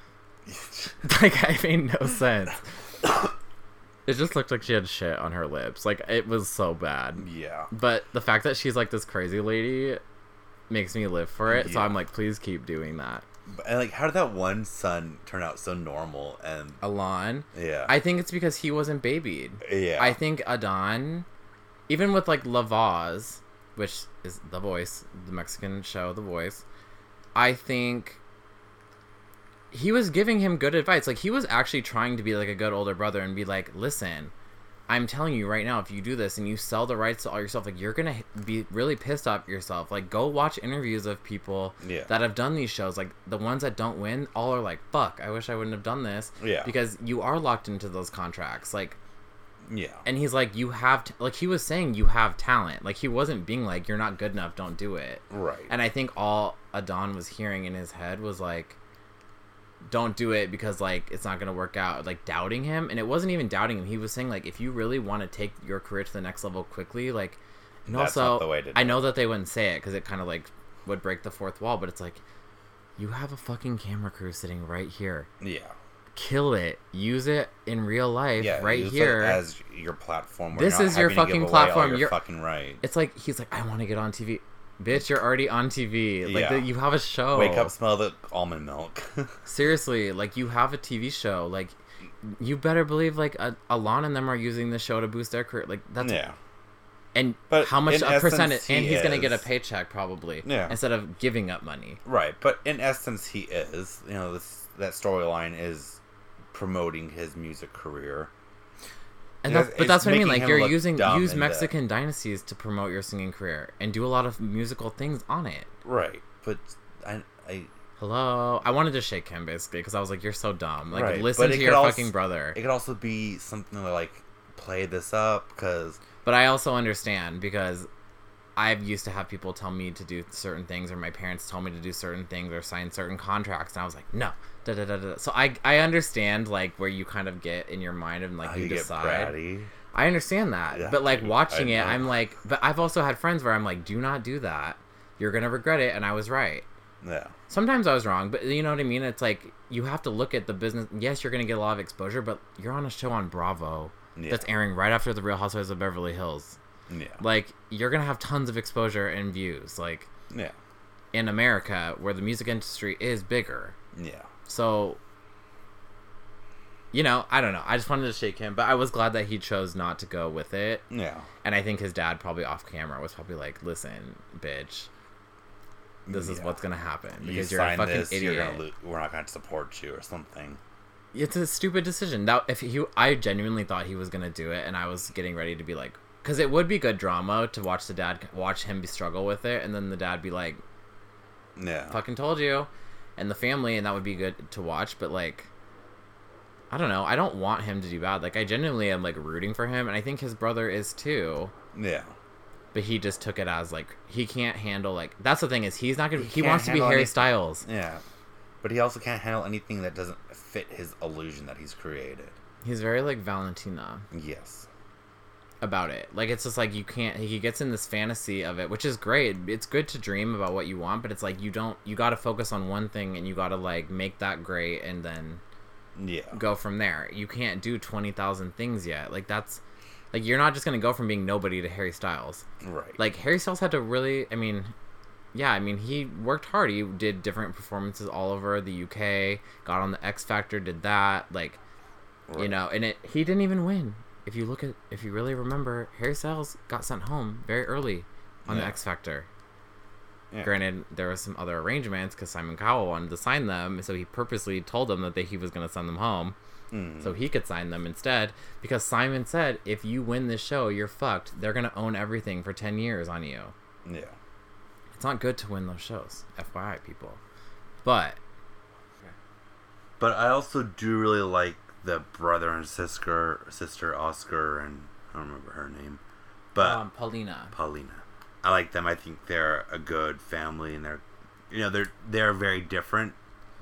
Like, it made no sense. It just looked like she had shit on her lips. Like, it was so bad. Yeah. But the fact that she's, like, this crazy lady makes me live for it. Yeah. So I'm like, please keep doing that. And, like, how did that one son turn out so normal? And Alon? Yeah. I think it's because he wasn't babied. Yeah. I think Adon, even with, like, LaVaz... which is The Voice, the Mexican show, The Voice, I think he was giving him good advice. Like, he was actually trying to be, like, a good older brother and be like, listen, I'm telling you right now, if you do this and you sell the rights to all yourself, like, you're going to be really pissed off yourself. Like, go watch interviews of people yeah. that have done these shows. Like, the ones that don't win all are like, fuck, I wish I wouldn't have done this. Yeah. Because you are locked into those contracts. Like, yeah. And he's like, you have, t-, like, he was saying you have talent. Like, he wasn't being like, you're not good enough, don't do it. Right. And I think all Adon was hearing in his head was like, don't do it because, like, it's not going to work out. Like, doubting him. And it wasn't even doubting him. He was saying, like, if you really want to take your career to the next level quickly, like, and that's also, not the way to do I know it. That they wouldn't say it because it kind of, like, would break the fourth wall, but it's like, you have a fucking camera crew sitting right here. Yeah. Kill it, use it in real life, yeah, right here, like, as your platform. This is your fucking platform. You're fucking right. It's like, he's like, I want to get on T V. Bitch, you're already on T V. Like, yeah. the, you have a show. Wake up, smell the almond milk. Seriously, like, you have a T V show. Like, you better believe, like, a, Alon and them are using the show to boost their career. Like, that's yeah. And but how much a percentage? He and he's is. Gonna get a paycheck probably, yeah. instead of giving up money. Right, but in essence, he is. You know, this, that storyline is. Promoting his music career, and you that's know, but that's what I mean. Like, you're using use Mexican the... Dynasties to promote your singing career and do a lot of musical things on it. Right, but I, I hello, I wanted to shake him basically because I was like, you're so dumb. Like, right. listen but to your also, fucking brother. It could also be something like play this up because. But I also understand because I've used to have people tell me to do certain things, or my parents told me to do certain things, or sign certain contracts, and I was like, no. Da, da, da, da. So I I understand, like, where you kind of get in your mind and, like, oh, you, you decide. I understand that. Yeah, but, like, watching it, I'm like... But I've also had friends where I'm like, do not do that. You're going to regret it. And I was right. Yeah. Sometimes I was wrong, but you know what I mean? It's like, you have to look at the business. Yes, you're going to get a lot of exposure, but you're on a show on Bravo yeah. that's airing right after The Real Housewives of Beverly Hills. Yeah. Like, you're going to have tons of exposure and views. Like, yeah. in America, where the music industry is bigger. Yeah. So, you know, I don't know. I just wanted to shake him, but I was glad that he chose not to go with it. Yeah. And I think his dad, probably off camera, was probably like, listen, bitch. This yeah. is what's going to happen. Because you you're a fucking this, idiot. You're gonna lo- we're not going to support you or something. It's a stupid decision. Now, if he, I genuinely thought he was going to do it, and I was getting ready to be like... Because it would be good drama to watch the dad... Watch him struggle with it, and then the dad be like... Yeah. Fucking told you. And the family, and that would be good to watch. But, like... I don't know. I don't want him to do bad. Like, I genuinely am, like, rooting for him, and I think his brother is, too. Yeah. But he just took it as, like, he can't handle, like... That's the thing, is he's not going to... He, he wants to be Harry anything. Styles. Yeah. But he also can't handle anything that doesn't fit his illusion that he's created. He's very, like, Valentina. Yes. About it. Like, it's just, like, you can't... He gets in this fantasy of it, which is great. It's good to dream about what you want, but it's, like, you don't... You got to focus on one thing, and you got to, like, make that great, and then... Yeah. Go from there. You can't do twenty thousand things yet. Like, that's... Like, you're not just going to go from being nobody to Harry Styles. Right. Like, Harry Styles had to really, I mean, yeah, I mean, he worked hard. He did different performances all over the U K, got on the X Factor, did that. Like, right. you know, and it he didn't even win. If you look at, if you really remember, Harry Styles got sent home very early on yeah. the X Factor. Yeah. Granted, there was some other arrangements because Simon Cowell wanted to sign them, so he purposely told them that they, he was going to send them home. So he could sign them instead, because Simon said, if you win this show, you're fucked. They're going to own everything for ten years on you. Yeah. It's not good to win those shows. F Y I, people. But. But I also do really like the brother and sister, sister Oscar, and I don't remember her name. But um, Paulina. Paulina. I like them. I think they're a good family, and they're, you know, they're, they're very different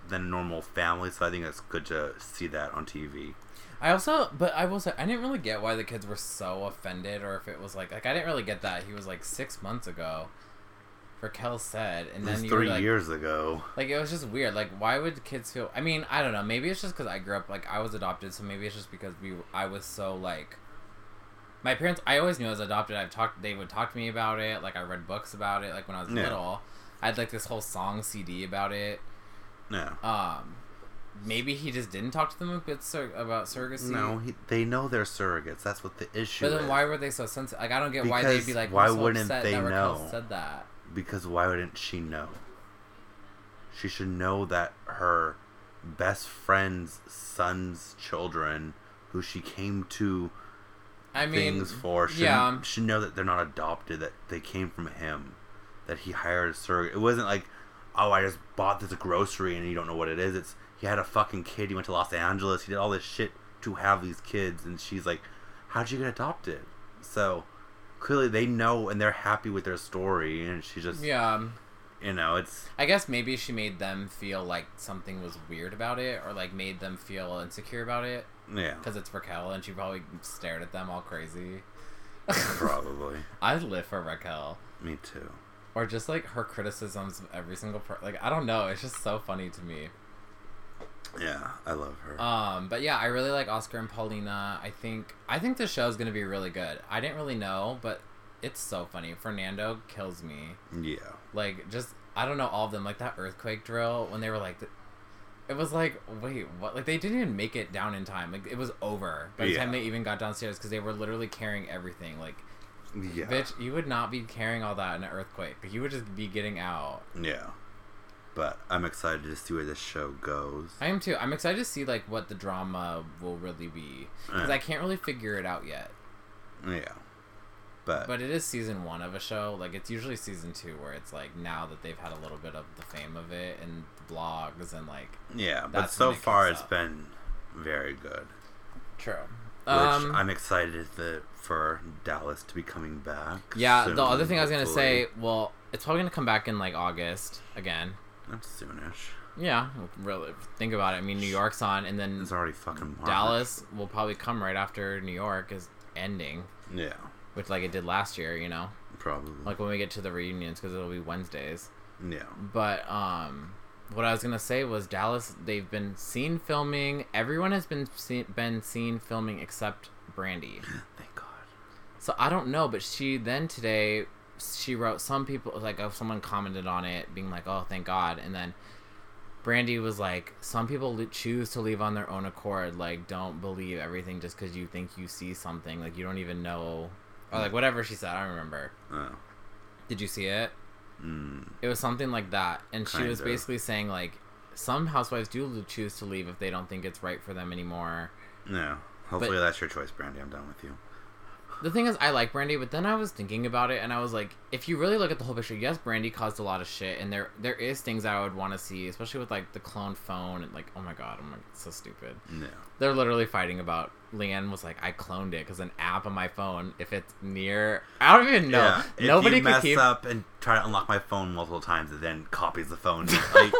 than normal family, so I think it's good to see that on T V. I also, but I will say, I didn't really get why the kids were so offended, or if it was like, like I didn't really get that. He was like six months ago, Raquel said, and then you three were like, years ago. Like, it was just weird. Like, why would kids feel? I mean, I don't know. Maybe it's just because I grew up, like, I was adopted, so maybe it's just because we, I was so like, my parents. I always knew I was adopted. I've talked. They would talk to me about it. Like, I read books about it. Like, when I was yeah. little, I had like this whole song C D about it. No. Um, maybe he just didn't talk to them a bit sur- about surrogacy. No, he, they know they're surrogates. That's what the issue is. But then is. Why were they so sensitive? Like, I don't get because why they'd be like, why so wouldn't upset they that know? Said that. Because why wouldn't she know? She should know that her best friend's son's children, who she came to I mean, things for, should, yeah. should know that they're not adopted, that they came from him, that he hired a surrogate. It wasn't like, oh, I just bought this grocery and you don't know what it is. It's he had a fucking kid. He went to Los Angeles. He did all this shit to have these kids. And she's like, how'd you get adopted? So clearly they know and they're happy with their story. And she just, yeah, you know, it's. I guess maybe she made them feel like something was weird about it, or like made them feel insecure about it. Yeah. Because it's Raquel, and she probably stared at them all crazy. Probably. I live for Raquel. Me too. Or just, like, her criticisms of every single person. Like, I don't know. It's just so funny to me. Yeah, I love her. Um, But, yeah, I really like Oscar and Paulina. I think I think this show's going to be really good. I didn't really know, but it's so funny. Fernando kills me. Yeah. Like, just, I don't know, all of them. Like, that earthquake drill, when they were, like, it was like, wait, what? Like, they didn't even make it down in time. Like, it was over by the yeah. time they even got downstairs, because they were literally carrying everything, like... Yeah. Bitch, you would not be carrying all that in an earthquake. You would just be getting out. Yeah. But I'm excited to see where this show goes. I am too. I'm excited to see, like, what the drama will really be. Because yeah. I can't really figure it out yet. Yeah. But But it is season one of a show. Like, it's usually season two where it's, like, now that they've had a little bit of the fame of it and the blogs and, like... Yeah, but so far it's been very good. True. Which um, I'm excited that... for Dallas to be coming back. Yeah, soon, the other thing hopefully. I was going to say, well, it's probably going to come back in, like, August again. That's soonish. Yeah, really. Think about it. I mean, New York's on, and then... It's already fucking March. Dallas will probably come right after New York is ending. Yeah. Which, like, it did last year, you know? Probably. Like, when we get to the reunions, because it'll be Wednesdays. Yeah. But um, what I was gonna say was Dallas. They've been seen filming. Everyone has been seen, been seen filming except Brandy. Thank God. So I don't know, but she then today she wrote some people like oh, someone commented on it being like, oh, thank God, and then Brandy was like, some people choose to leave on their own accord. Like, don't believe everything just because you think you see something. Like, you don't even know. Or, like, whatever she said. I don't remember. Oh. Did you see it? Mm. It was something like that. And kind she was of. basically saying, like, some housewives do choose to leave if they don't think it's right for them anymore. No. Hopefully but that's your choice, Brandy. I'm done with you. The thing is, I like Brandy, but then I was thinking about it, and I was like, if you really look at the whole picture, yes, Brandy caused a lot of shit, and there there is things I would want to see, especially with, like, the cloned phone, and, like, oh my god, I'm like, so stupid. No. They're literally fighting about, Leanne was like, I cloned it, because an app on my phone, if it's near, I don't even know. Yeah, if Nobody you mess keep... up and try to unlock my phone multiple times, it then copies the phone. Like...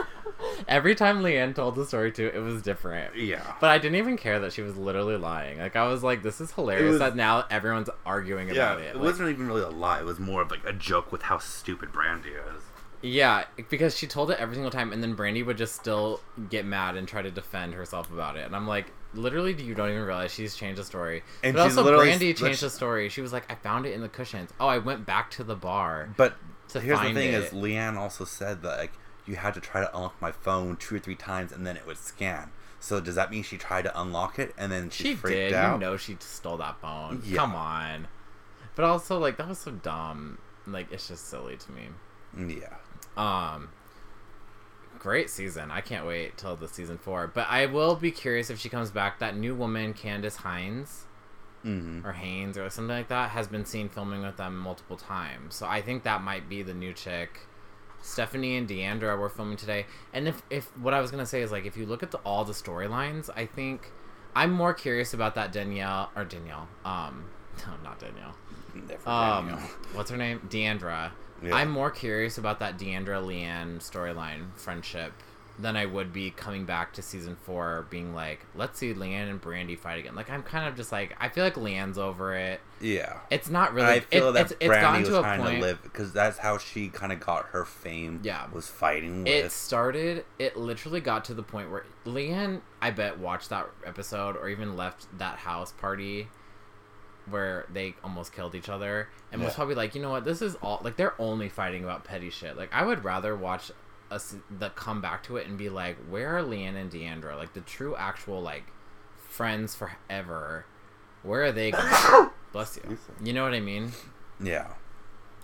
Every time Leanne told the story too, it was different. Yeah. But I didn't even care that she was literally lying. Like, I was like, this is hilarious was, that now everyone's arguing yeah, about it. It like, wasn't even really a lie. It was more of like a joke with how stupid Brandy is. Yeah, because she told it every single time, and then Brandy would just still get mad and try to defend herself about it. And I'm like, literally, you don't even realize she's changed the story. And but she's also, Brandy changed the story. She was like, I found it in the cushions. Oh, I went back to the bar. But to here's find the thing it. is, Leanne also said that, like, you had to try to unlock my phone two or three times, and then it would scan. So does that mean she tried to unlock it, and then she, she freaked did. out? You know she stole that phone. Yeah. Come on. But also, like, that was so dumb. Like, it's just silly to me. Yeah. Um. Great season. I can't wait till the season four. But I will be curious if she comes back. That new woman, Candace Hines, mm-hmm. or Haynes, or something like that, has been seen filming with them multiple times. So I think that might be the new chick. Stephanie and Deandra were filming today, and if, if what I was gonna say is like if you look at the, all the storylines, I think I'm more curious about that Danielle or Danielle, um, no, not Danielle, um, Danielle. what's her name, Deandra. Yeah. I'm more curious about that Deandra Leanne storyline friendship than I would be coming back to season four being like, let's see Leanne and Brandy fight again. Like, I'm kind of just like, I feel like Leanne's over it. Yeah. It's not really... I feel it, that it's, Brandy it's was to trying point, to live... Because that's how she kind of got her fame. Yeah. Was fighting with... It started... It literally got to the point where Leanne, I bet, watched that episode or even left that house party where they almost killed each other and yeah. was probably like, you know what, this is all... Like, they're only fighting about petty shit. Like, I would rather watch... Us that come back to it and be like, where are Leanne and Deandra, like the true actual like friends forever, where are they going? Bless you. You know what I mean? Yeah.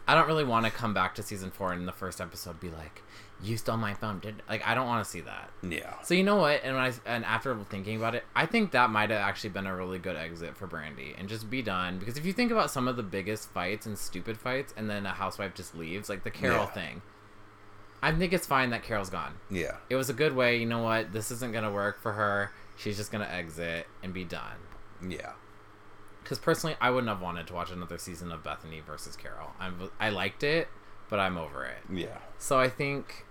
I don't really want to come back to season four and in the first episode be like, you stole my phone, did like I don't want to see that. Yeah. So you know what? And when I and after thinking about it, I think that might have actually been a really good exit for Brandy and just be done, because if you think about some of the biggest fights and stupid fights and then a housewife just leaves, like the Carol yeah. thing. I think it's fine that Carol's gone. Yeah. It was a good way. You know what? This isn't going to work for her. She's just going to exit and be done. Yeah. Because personally, I wouldn't have wanted to watch another season of Bethany versus Carol. I'm, I liked it, but I'm over it. Yeah. So I think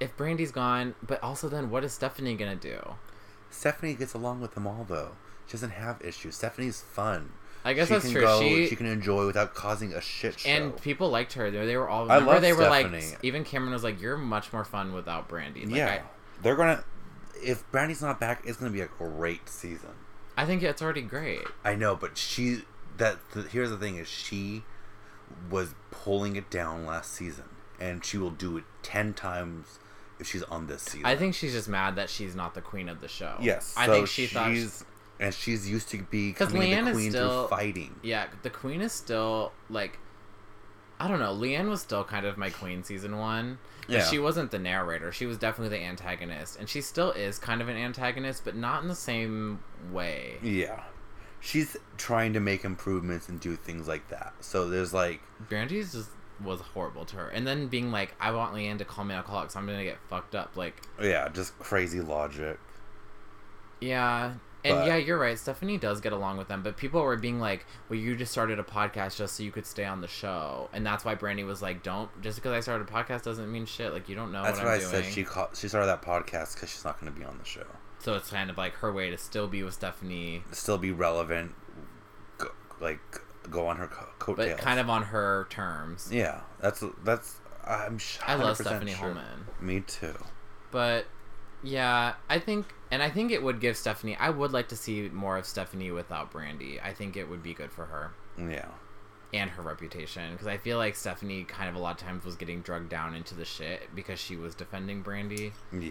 if Brandy's gone, but also then what is Stephanie going to do? Stephanie gets along with them all, though. She doesn't have issues. Stephanie's fun. I guess she that's can true. Go, she, she can enjoy without causing a shit show. And people liked her. They, they were all. Remember I love they Stephanie. Were like. Even Cameron was like, "You're much more fun without Brandy." Like, yeah, I, they're gonna. If Brandy's not back, it's gonna be a great season. I think it's already great. I know, but she that the, here's the thing is she was pulling it down last season, and she will do it ten times if she's on this season. I think she's just mad that she's not the queen of the show. Yes, I so think she she's, thought. She, And she's used to be becoming the queen still, through fighting. Yeah, the queen is still, like, I don't know. Leanne was still kind of my queen season one. Yeah. She wasn't the narrator. She was definitely the antagonist. And she still is kind of an antagonist, but not in the same way. Yeah. She's trying to make improvements and do things like that. So there's, like... Brandy's just was horrible to her. And then being like, I want Leanne to call me an alcoholic, so I'm going to get fucked up. Like... Yeah, just crazy logic. Yeah... And but, yeah, you're right. Stephanie does get along with them, but people were being like, well, you just started a podcast just so you could stay on the show. And that's why Brandy was like, don't, just because I started a podcast doesn't mean shit. Like, you don't know what I'm doing. That's why I said she, caught, she started that podcast because she's not going to be on the show. So it's kind of like her way to still be with Stephanie. Still be relevant. Go, like, go on her co- coattails. But kind of on her terms. Yeah. That's, that's, I'm sure. I love Stephanie sure. Holman. Me too. But yeah, I think, and I think it would give Stephanie. I would like to see more of Stephanie without Brandy. I think it would be good for her. Yeah. And her reputation, because I feel like Stephanie kind of a lot of times was getting drugged down into the shit because she was defending Brandy. Yeah.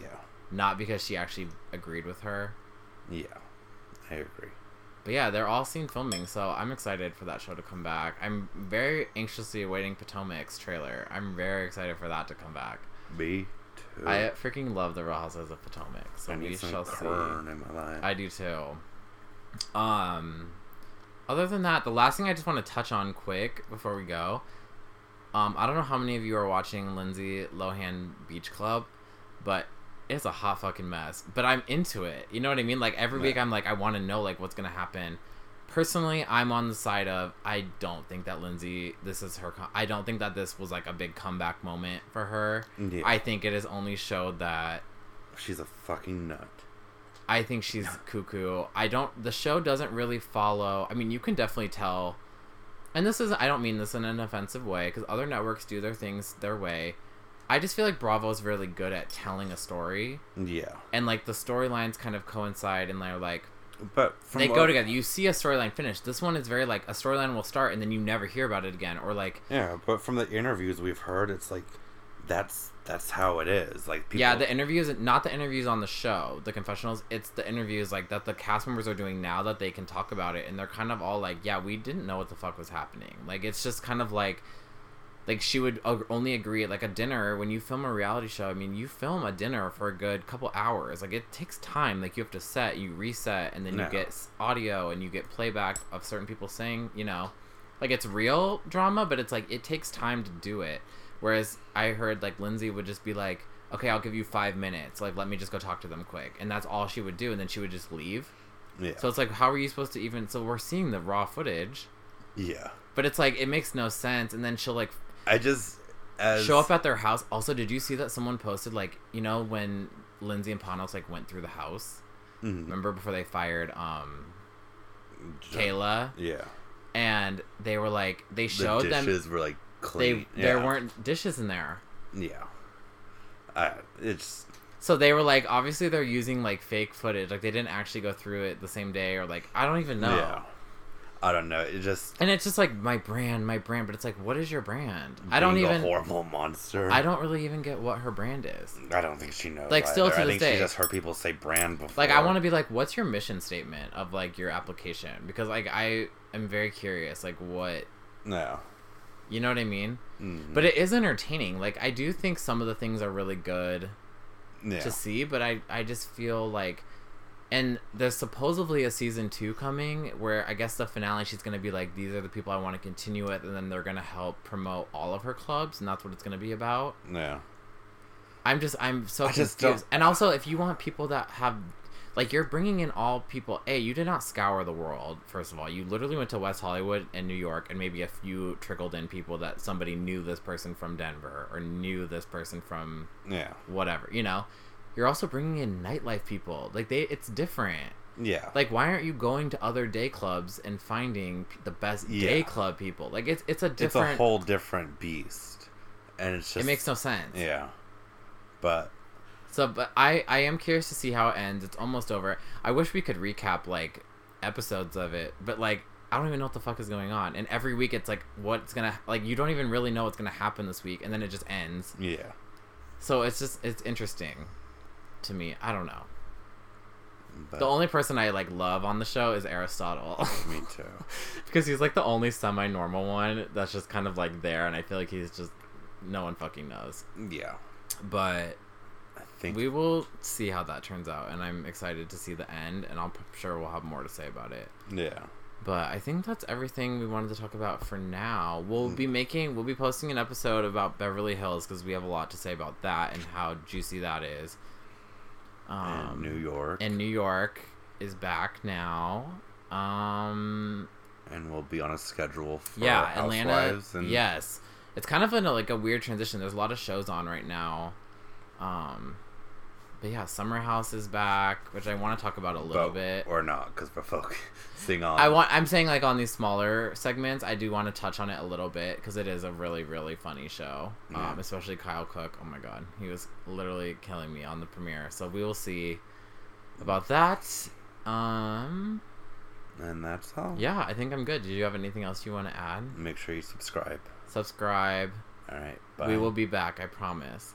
Not because she actually agreed with her. Yeah, I agree. But yeah, they're all seen filming, so I'm excited for that show to come back. I'm very anxiously awaiting Potomac's trailer. I'm very excited for that to come back. Me too. I freaking love the Real Housewives of Potomac, so I we need some shall corn see. In my life. I do too. Um, other than that, the last thing I just want to touch on quick before we go, um, I don't know how many of you are watching Lindsay Lohan Beach Club, but it's a hot fucking mess, but I'm into it. You know what I mean? Like every yeah. week I'm like, I want to know like what's going to happen. Personally, I'm on the side of, I don't think that Lindsay, this is her, com- I don't think that this was like a big comeback moment for her. Yeah. I think it has only showed that she's a fucking nut. I think she's cuckoo. I don't, the show doesn't really follow. I mean, you can definitely tell. And this is, I don't mean this in an offensive way because other networks do their things their way. I just feel like Bravo is really good at telling a story. Yeah. And, like, the storylines kind of coincide and they're, like... But they go together. You see a storyline finish. This one is very, like, a storyline will start and then you never hear about it again. Or, like... Yeah, but from the interviews we've heard, it's, like, that's that's how it is. Like, people... Yeah, the interviews... Not the interviews on the show, the confessionals. It's the interviews, like, that the cast members are doing now that they can talk about it. And they're kind of all, like, yeah, we didn't know what the fuck was happening. Like, it's just kind of, like... Like, she would only agree at, like, a dinner. When you film a reality show, I mean, you film a dinner for a good couple hours. Like, it takes time. Like, you have to set, you reset, and then no. you get audio, and you get playback of certain people saying, you know. Like, it's real drama, but it's, like, it takes time to do it. Whereas I heard, like, Lindsay would just be like, okay, I'll give you five minutes. Like, let me just go talk to them quick. And that's all she would do, and then she would just leave. Yeah. So it's like, how are you supposed to even... So we're seeing the raw footage. Yeah. But it's, like, it makes no sense, and then she'll, like... I just as... show up at their house. Also, did you see that someone posted, like, you know, when Lindsay and Panos, like, went through the house? Mm-hmm. Remember before they fired um, J- Kayla? Yeah. And they were, like, they showed them. The dishes them, were, like, clean. They, yeah. There weren't dishes in there. Yeah. I, it's... So they were, like, obviously they're using, like, fake footage. Like, they didn't actually go through it the same day or, like, I don't even know. Yeah. I don't know. It just and it's just like my brand, my brand. But it's like, what is your brand? I don't even a horrible monster. I don't really even get what her brand is. I don't think she knows. Like either. Still to I this think day, she just heard people say brand before. Like I want to be like, what's your mission statement of like your application? Because like I am very curious, like what. No. You know what I mean? Mm-hmm. But it is entertaining. Like I do think some of the things are really good yeah. to see, but I I just feel like. And there's supposedly a season two coming where I guess the finale, she's going to be like, these are the people I want to continue with. And then they're going to help promote all of her clubs. And that's what it's going to be about. Yeah. I'm just, I'm so I confused. And also, if you want people that have, like, you're bringing in all people. A, you did not scour the world, first of all. You literally went to West Hollywood and New York and maybe a few trickled in people that somebody knew this person from Denver or knew this person from yeah whatever, you know? You're also bringing in nightlife people. Like, they, it's different. Yeah. Like, why aren't you going to other day clubs and finding the best yeah. day club people? Like, it's it's a different... It's a whole different beast. And it's just... It makes no sense. Yeah. But... So, but I, I am curious to see how it ends. It's almost over. I wish we could recap, like, episodes of it. But, like, I don't even know what the fuck is going on. And every week it's, like, what's gonna... Like, you don't even really know what's gonna happen this week. And then it just ends. Yeah. So, it's just... It's interesting. To me, I don't know. But the only person I like love on the show is Aristotle. Me too. Because he's like the only semi-normal one that's just kind of like there, and I feel like he's just no one fucking knows. Yeah. But I think we will see how that turns out, and I'm excited to see the end, and I'm sure we'll have more to say about it. Yeah. But I think that's everything we wanted to talk about for now. We'll be making, we'll be posting an episode about Beverly Hills because we have a lot to say about that and how juicy that is. Um, and New York. And New York is back now. Um, and we'll be on a schedule for yeah, Housewives. Atlanta, and... Yes. It's kind of a, like a weird transition. There's a lot of shows on right now. Um, But yeah, Summer House is back, which I want to talk about a little but, bit. Or not, because we're focusing on... I want, I'm saying, like, on these smaller segments, I do want to touch on it a little bit, because it is a really, really funny show. Yeah. Um, especially Kyle Cook. Oh, my God. He was literally killing me on the premiere. So we will see about that. Um... And that's all. Yeah, I think I'm good. Did you have anything else you want to add? Make sure you subscribe. Subscribe. All right. Bye. We will be back, I promise.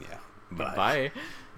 Yeah. Bye. Bye.